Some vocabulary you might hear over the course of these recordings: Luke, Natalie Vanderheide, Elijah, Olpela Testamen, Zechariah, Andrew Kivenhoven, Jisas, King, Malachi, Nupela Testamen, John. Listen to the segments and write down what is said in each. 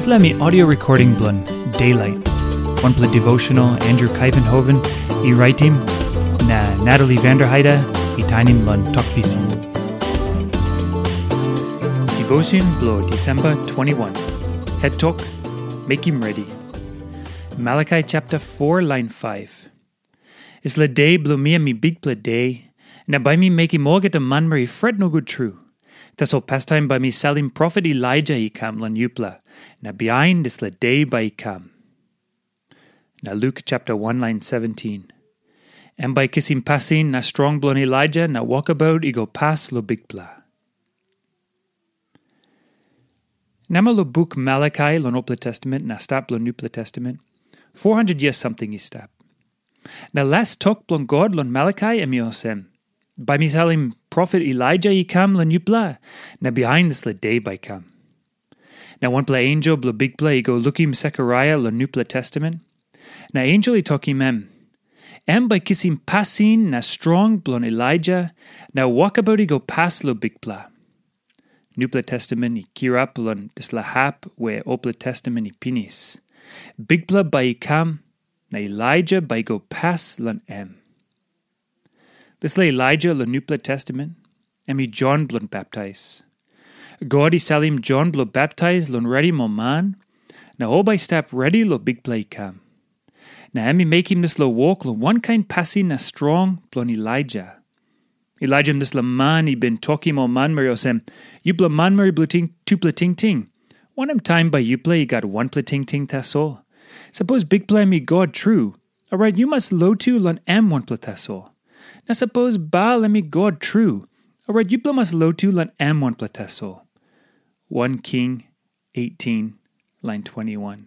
Islami audio recording blun Daylight. One play devotional Andrew Kivenhoven, I writing na Natalie Vanderheide, I tainin blun talk pisin. Devotion blo December 21. Head talk, make him ready. Malachi chapter 4 line 5. Isla day blo mia mi big play day, na by me make him all get a man mari fret no good true. That's all pastime by me salim prophet Elijah he kam lan yupla, na behind this la day by kam. Na Luke chapter 1 line 17. And by kissing passing na strong blon Elijah na walk about I go pass lo bigpla. Nama lo book Malachi lo Old Testament na stap lo New Testament. 400 years something is stap. Na last talk blon God lon Malachi emiosem. By me salim prophet Elijah he kam la nupla, na behind this la day by kam. Na one play angel bla big play he go look him Zechariah la nupla testament. Na angel he talk him em by kissing passin na strong blon Elijah, na walk about he go pass lo big pla. Nupla testament he kirap lon this la hap where opla testament he pinis. Big pla by he kam, na Elijah by go pass lon em. This lay Elijah la nupla testament, and me John blon baptize. God is salim John blo baptize lon ready mo man, na all by step ready lo big play come. Na emi make him this lo walk lo one kind passing na strong blon Elijah. Elijah this la man he been talking mo man mari osem, you blo man mari bluting two plating ting. One time by you play he got one plating ting tasol. Suppose big play me God true, alright you must lo to lon am one platasol. Now suppose ba lemi God true, alright you blamas lo tu lan am one platasol. 1 King 18 line 21.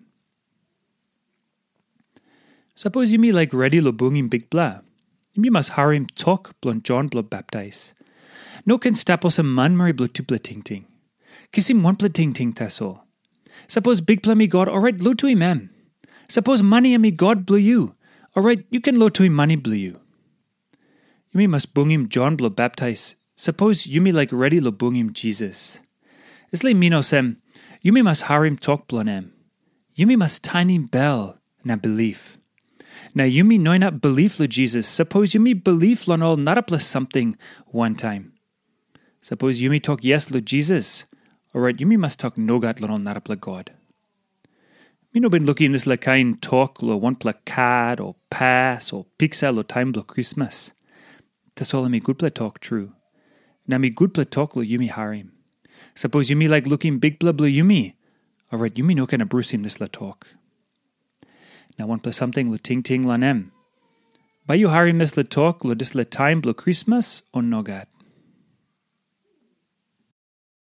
Suppose you me like ready lo bungim big bla, you must harim talk blon John blo baptize. No can stapos a man mari blo tu ting ting, kiss him one ting ting tasol. Suppose big plemi God alright lo tu him am. Suppose money emi God blo you, alright you can lo tu him money blo you. Yumi must bung him John blo baptize. Suppose Yumi like ready lo bung him Jesus. Isle minosem, Yumi must harim talk blonem. Yumi must tiny bell na belief. Now Yumi no not belief lo Jesus. Suppose Yumi belief lon all not a plus something one time. Suppose Yumi talk yes lo Jesus. Alright, Yumi must talk no gat lon all not a plus God. Me no been looking this la kind talk lo one plus card or pass or pixel lo time blo Christmas. Tasol mi good play talk true. Na mi good play talk lo yumi harim. Suppose yumi like looking big blah blah yumi. Alright, yumi no can abuse him this la talk. Now one play something lo ting ting lanem. By you harim this la talk lo this la time blah Christmas or nogat.